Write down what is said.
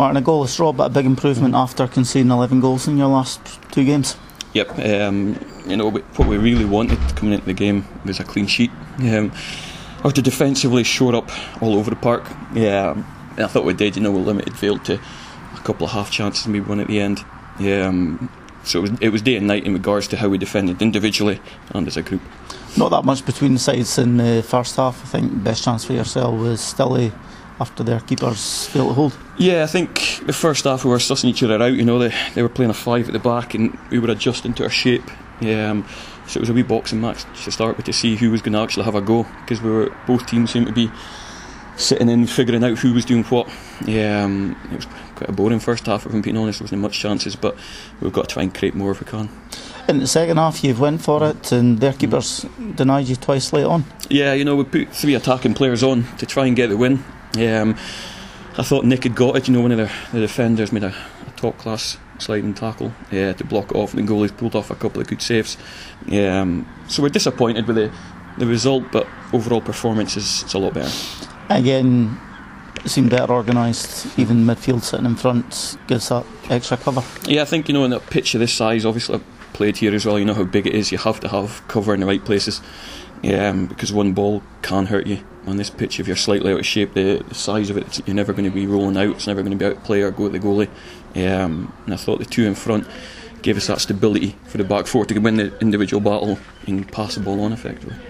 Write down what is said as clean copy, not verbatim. Martin, a goalless draw, but a big improvement after conceding 11 goals in your last two games. Yep, what we really wanted coming into the game was a clean sheet. Or to defensively shore up all over the park. Yeah, I thought we did. We limited Vale to a couple of half chances, maybe one at the end. Yeah, so it was day and night in regards to how we defended individually and as a group. Not that much between the sides in the first half. I think the best chance for yourself was Stilley after their keepers failed to hold. Yeah, I think the first half we were sussing each other out. They were playing a five at the back and we were adjusting to our shape. Yeah, so it was a wee boxing match to start with to see who was going to actually have a go, because both teams seemed to be sitting in figuring out who was doing what. Yeah, it was quite a boring first half, if I'm being honest. There wasn't much chances, but we've got to try and create more if we can. In the second half you've went for it and their keepers denied you twice late on. Yeah, we put three attacking players on to try and get the win. I thought Nick had got it. One of the defenders made a top class sliding tackle to block it off, and the goalie's pulled off a couple of good saves. So we're disappointed with the result, but overall performance is a lot better. Again, seemed better organised, even midfield sitting in front gives that extra cover. Yeah, I think, in a pitch of this size, obviously I've played here as well, you know how big it is, you have to have cover in the right places. Yeah, because one ball can hurt you on this pitch if you're slightly out of shape. The size of it, you're never going to be rolling out, it's never going to be out of play or go at the goalie. And I thought the two in front gave us that stability for the back four to win the individual battle and pass the ball on effectively.